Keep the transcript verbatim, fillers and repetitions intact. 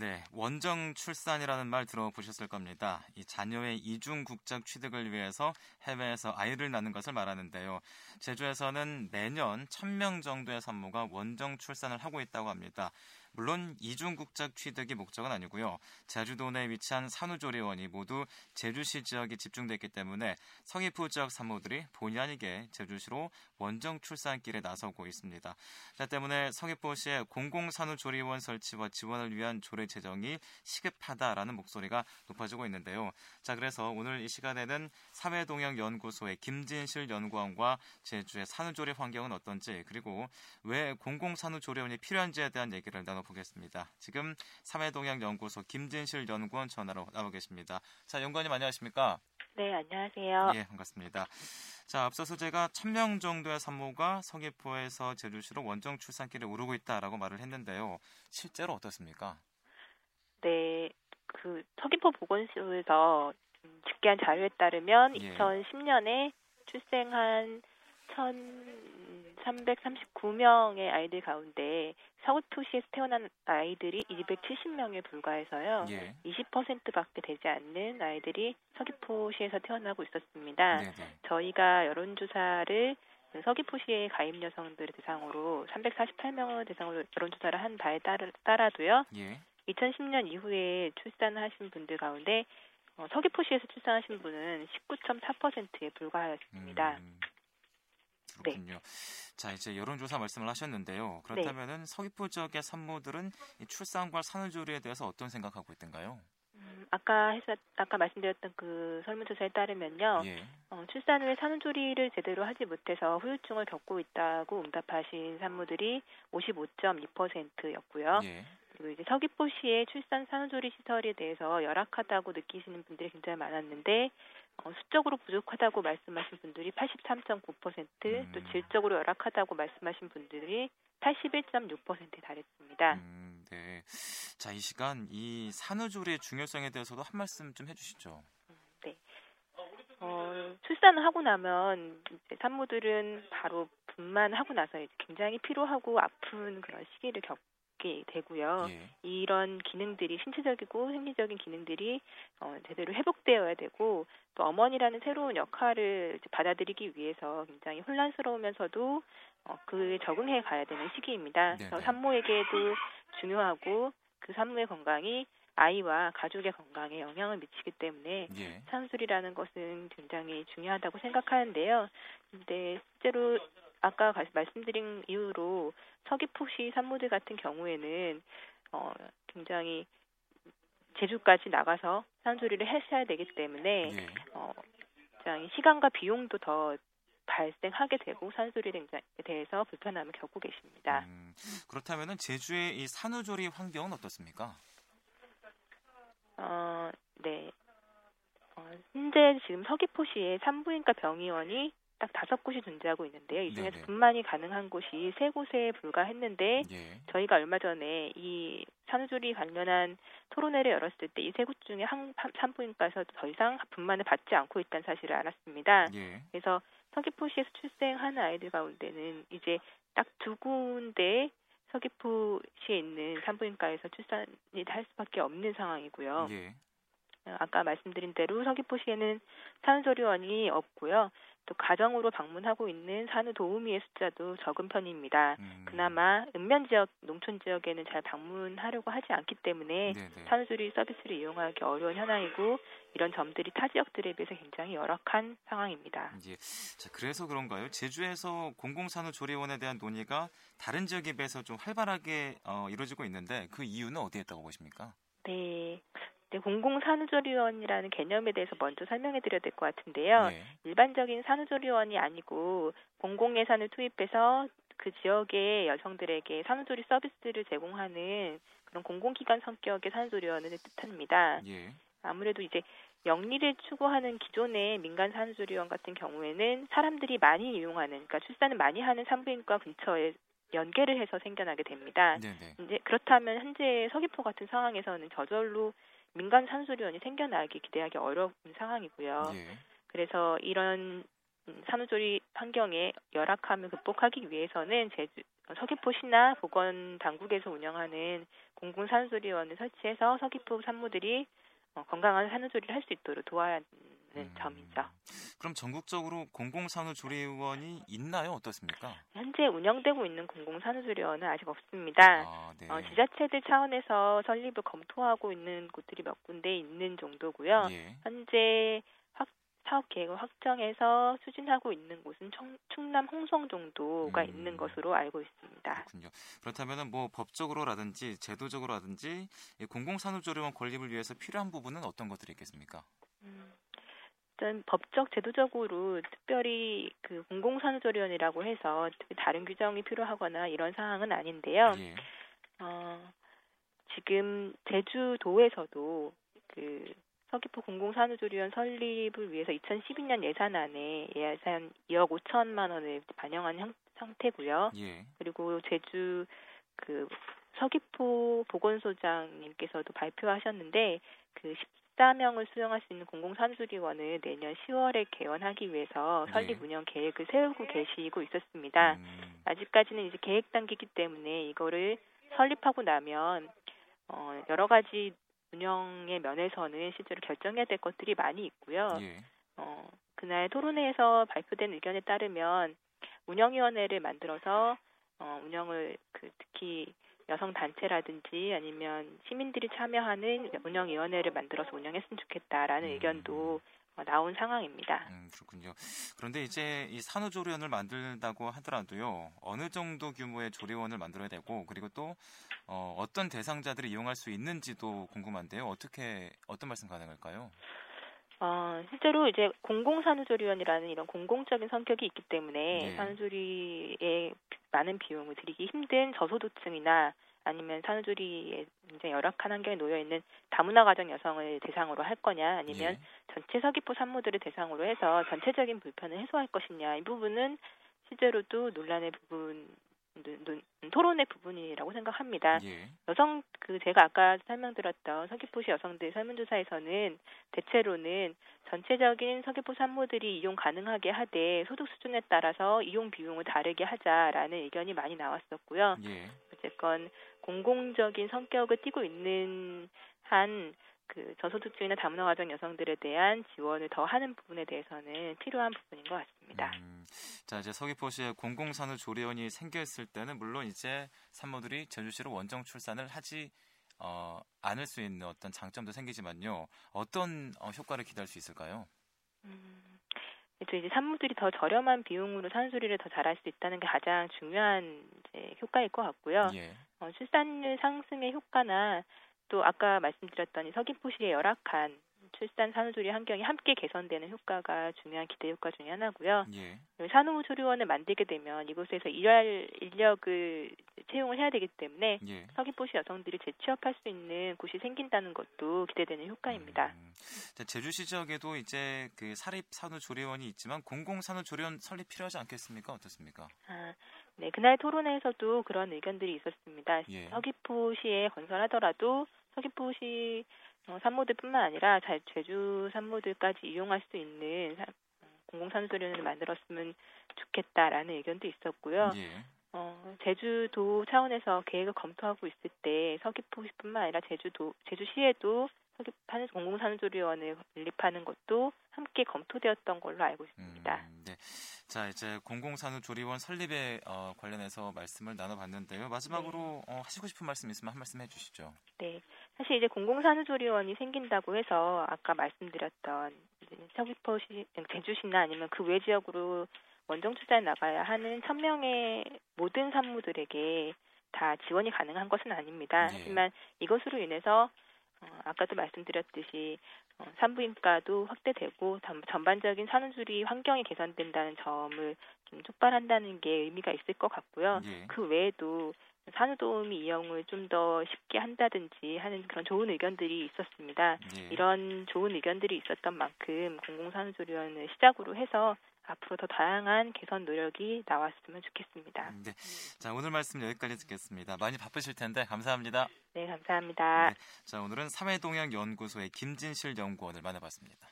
네, 원정 출산이라는 말 들어보셨을 겁니다. 이 자녀의 이중 국적 취득을 위해서 해외에서 아이를 낳는 것을 말하는데요. 제주에서는 매년 천 명 정도의 산모가 원정 출산을 하고 있다고 합니다. 물론 이중 국적 취득이 목적은 아니고요. 제주도 내에 위치한 산후조리원이 모두 제주시 지역에 집중됐기 때문에 서귀포 지역 산모들이 본의 아니게 제주시로 원정 출산길에 나서고 있습니다. 자, 때문에 서귀포시의 공공산후조리원 설치와 지원을 위한 조례 제정이 시급하다라는 목소리가 높아지고 있는데요. 자, 그래서 오늘 이 시간에는 사회동향연구소의 김진실 연구원과 제주의 산후조리 환경은 어떤지, 그리고 왜 공공산후조리원이 필요한지에 대한 얘기를 나눠보겠습니다. 지금 사회동향연구소 김진실 연구원 전화로 나와 계십니다. 자, 연구원님 안녕하십니까? 네, 안녕하세요. 예, 반갑습니다. 자, 앞서서 제가 천 명 정도의 산모가 서귀포에서 제주시로 원정 출산길에 오르고 있다라고 말을 했는데요. 실제로 어떻습니까? 네, 그 서귀포 보건소에서 집계한 자료에 따르면 예. 이천십 년에 출생한 천삼백삼십구 명의 아이들 가운데 서귀포시에서 태어난 아이들이 이백칠십 명에 불과해서요. 예. 이십 퍼센트밖에 되지 않는 아이들이 서귀포시에서 태어나고 있었습니다. 네네. 저희가 여론조사를 서귀포시의 가입 여성들을 대상으로 삼백사십팔 명을 대상으로 여론조사를 한 바에 따라도요. 예. 이천십 년 이후에 출산하신 분들 가운데 어, 서귀포시에서 출산하신 분은 십구 점 사 퍼센트에 불과하였습니다. 음. 그렇군요. 네. 자, 이제 여론조사 말씀을 하셨는데요. 그렇다면은 네. 서귀포 지역의 산모들은 이 출산과 산후조리에 대해서 어떤 생각하고 있던가요? 음, 아까 해서 아까 말씀드렸던 그 설문조사에 따르면요, 예. 어, 출산 후에 산후조리를 제대로 하지 못해서 후유증을 겪고 있다고 응답하신 산모들이 오십오 점 이 퍼센트였고요. 예. 그리고 이제 서귀포시의 출산 산후조리 시설에 대해서 열악하다고 느끼시는 분들이 굉장히 많았는데. 어, 수적으로 부족하다고 말씀하신 분들이 팔십삼 점 구 퍼센트, 음. 또 질적으로 열악하다고 말씀하신 분들이 팔십일 점 육 퍼센트에 달했습니다. 음, 네. 자, 이 시간 이 산후조리의 중요성에 대해서도 한 말씀 좀 해주시죠. 음, 네. 어, 출산을 하고 나면 이제 산모들은 바로 분만 하고 나서 이제 굉장히 피로하고 아픈 그런 시기를 겪. 되고요. 예. 이런 기능들이 신체적이고 생리적인 기능들이 어, 제대로 회복되어야 되고 또 어머니라는 새로운 역할을 받아들이기 위해서 굉장히 혼란스러우면서도 어, 그에 적응해 가야 되는 시기입니다. 그래서 산모에게도 중요하고 그 산모의 건강이 아이와 가족의 건강에 영향을 미치기 때문에 예. 산후조리라는 것은 굉장히 중요하다고 생각하는데요. 근데 실제로 아까 말씀드린 이유로 서귀포시 산모들 같은 경우에는 어, 굉장히 제주까지 나가서 산후조리를 하셔야 되기 때문에 네. 어, 굉장히 시간과 비용도 더 발생하게 되고 산후조리에 대해서 불편함을 겪고 계십니다. 음, 그렇다면은 제주의 이 산후조리 환경은 어떻습니까? 어, 네. 어, 현재 지금 서귀포시의 산부인과 병의원이 딱 다섯 곳이 존재하고 있는데요. 이 중에서 네네. 분만이 가능한 곳이 세 곳에 불과했는데 예. 저희가 얼마 전에 이 산후조리 관련한 토론회를 열었을 때 이 세 곳 중에 한 산부인과에서 더 이상 분만을 받지 않고 있다는 사실을 알았습니다. 예. 그래서 서귀포시에서 출생하는 아이들 가운데는 이제 딱 두 군데 서귀포시에 있는 산부인과에서 출산이 할 수밖에 없는 상황이고요. 예. 아까 말씀드린 대로 서귀포시에는 산후조리원이 없고요. 또 가정으로 방문하고 있는 산후도우미의 숫자도 적은 편입니다. 음. 그나마 읍면 지역, 농촌 지역에는 잘 방문하려고 하지 않기 때문에 네네. 산후조리 서비스를 이용하기 어려운 현황이고 이런 점들이 타 지역들에 비해서 굉장히 열악한 상황입니다. 예. 자, 그래서 그런가요? 제주에서 공공산후조리원에 대한 논의가 다른 지역에 비해서 좀 활발하게 어, 이루어지고 있는데 그 이유는 어디에 있다고 보십니까? 네. 네, 공공산후조리원이라는 개념에 대해서 먼저 설명해드려야 될 것 같은데요. 네. 일반적인 산후조리원이 아니고 공공 예산을 투입해서 그 지역의 여성들에게 산후조리 서비스를 제공하는 그런 공공기관 성격의 산후조리원을 뜻합니다. 네. 아무래도 이제 영리를 추구하는 기존의 민간 산후조리원 같은 경우에는 사람들이 많이 이용하는, 그러니까 출산을 많이 하는 산부인과 근처에 연계를 해서 생겨나게 됩니다. 네. 이제 그렇다면 현재 서귀포 같은 상황에서는 저절로 민간 산후조리원이 생겨나기 기대하기 어려운 상황이고요. 예. 그래서 이런 산후조리 환경의 열악함을 극복하기 위해서는 제주 서귀포시나 보건 당국에서 운영하는 공공산후조리원을 설치해서 서귀포 산모들이 건강한 산후조리를 할 수 있도록 도와야 하는 음. 점이죠. 그럼 전국적으로 공공산후조리원이 있나요? 어떻습니까? 현재 운영되고 있는 공공산후조리원은 아직 없습니다. 아, 네. 어, 지자체들 차원에서 설립을 검토하고 있는 곳들이 몇 군데 있는 정도고요. 예. 현재 확, 사업 계획을 확정해서 추진하고 있는 곳은 청, 충남 홍성 정도가 음. 있는 것으로 알고 있습니다. 그렇군요. 그렇다면 뭐 법적으로라든지 제도적으로라든지 공공산후조리원 건립을 위해서 필요한 부분은 어떤 것들이 있겠습니까? 음. 일단 법적 제도적으로 특별히 그 공공산후조리원이라고 해서 다른 규정이 필요하거나 이런 사항은 아닌데요. 예. 어, 지금 제주도에서도 그 서귀포 공공산후조리원 설립을 위해서 이천십이 년 예산안에 예산 이억 오천만 원을 반영한 형, 상태고요. 예. 그리고 제주 그 서귀포 보건소장님께서도 발표하셨는데 그 십사 명을 수용할 수 있는 공공산후조리원을 내년 시월에 개원하기 위해서 설립 운영 계획을 세우고 계시고 있었습니다. 음. 아직까지는 이제 계획 단계이기 때문에 이거를 설립하고 나면 어, 여러 가지 운영의 면에서는 실제로 결정해야 될 것들이 많이 있고요. 예. 어, 그날 토론회에서 발표된 의견에 따르면 운영위원회를 만들어서 어, 운영을 그 특히 여성 단체라든지 아니면 시민들이 참여하는 운영위원회를 만들어서 운영했으면 좋겠다라는 음. 의견도 나온 상황입니다. 음, 그렇군요. 그런데 이제 이 산후조리원을 만들다고 하더라도요, 어느 정도 규모의 조리원을 만들어야 되고, 그리고 또 어, 어떤 대상자들이 이용할 수 있는지도 궁금한데요. 어떻게 어떤 말씀 가능할까요? 어, 실제로 이제 공공산후조리원이라는 이런 공공적인 성격이 있기 때문에 네. 산후조리에 많은 비용을 들이기 힘든 저소득층이나 아니면 산후조리에 굉장히 열악한 환경에 놓여있는 다문화 가정 여성을 대상으로 할 거냐 아니면 네. 전체 서귀포 산모들을 대상으로 해서 전체적인 불편을 해소할 것이냐 이 부분은 실제로도 논란의 부분, 토론의 부분이라고 생각합니다. 예. 여성 그 제가 아까 설명드렸던 서귀포시 여성들 설문조사에서는 대체로는 전체적인 서귀포 산모들이 이용 가능하게 하되 소득 수준에 따라서 이용 비용을 다르게 하자라는 의견이 많이 나왔었고요. 예. 어쨌건 공공적인 성격을 띠고 있는 한 그 저소득층이나 다문화 가정 여성들에 대한 지원을 더 하는 부분에 대해서는 필요한 부분인 것 같습니다. 음, 자 이제 서귀포시에 공공산후조리원이 생겼을 때는 물론 이제 산모들이 제주시로 원정 출산을 하지 어, 않을 수 있는 어떤 장점도 생기지만요. 어떤 어, 효과를 기대할 수 있을까요? 음, 이제 산모들이 더 저렴한 비용으로 산후조리를 더 잘할 수 있다는 게 가장 중요한 이제 효과일 것 같고요. 예. 어, 출산율 상승의 효과나 또 아까 말씀드렸던 서귀포시의 열악한 출산 산후조리 환경이 함께 개선되는 효과가 중요한 기대 효과 중에 하나고요. 예. 산후조리원을 만들게 되면 이곳에서 일할 인력을 채용을 해야 되기 때문에 예. 서귀포시 여성들이 재취업할 수 있는 곳이 생긴다는 것도 기대되는 효과입니다. 음. 제주시 지역에도 이제 그 사립 산후조리원이 있지만 공공 산후조리원 설립 필요하지 않겠습니까? 어떻습니까? 아. 네, 그날 토론회에서도 그런 의견들이 있었습니다. 예. 서귀포시에 건설하더라도 서귀포시 산모들뿐만 아니라 제주 산모들까지 이용할 수 있는 공공산후조리원을 만들었으면 좋겠다라는 의견도 있었고요. 예. 어, 제주도 차원에서 계획을 검토하고 있을 때 서귀포시뿐만 아니라 제주도 제주시에도 공공산후조리원을 건립하는 것도 함께 검토되었던 걸로 알고 있습니다. 음, 네, 자 이제 공공산후조리원 설립에 어, 관련해서 말씀을 나눠봤는데요. 마지막으로 네. 어, 하시고 싶은 말씀 있으면 한 말씀 해주시죠. 네, 사실 이제 공공산후조리원이 생긴다고 해서 아까 말씀드렸던 서귀포시, 제주시나 아니면 그 외 지역으로 원정 출산에 나가야 하는 천 명의 모든 산모들에게 다 지원이 가능한 것은 아닙니다. 네. 하지만 이것으로 인해서 어, 아까도 말씀드렸듯이 어, 산부인과도 확대되고 전, 전반적인 산후조리 환경이 개선된다는 점을 좀 촉발한다는 게 의미가 있을 것 같고요. 예. 그 외에도 산후도우미 이용을 좀 더 쉽게 한다든지 하는 그런 좋은 의견들이 있었습니다. 예. 이런 좋은 의견들이 있었던 만큼 공공산후조리원을 시작으로 해서 앞으로 더 다양한 개선 노력이 나왔으면 좋겠습니다. 네, 자 오늘 말씀 여기까지 듣겠습니다. 많이 바쁘실 텐데 감사합니다. 네, 감사합니다. 네, 자 오늘은 사회동향연구소의 김진실 연구원을 만나봤습니다.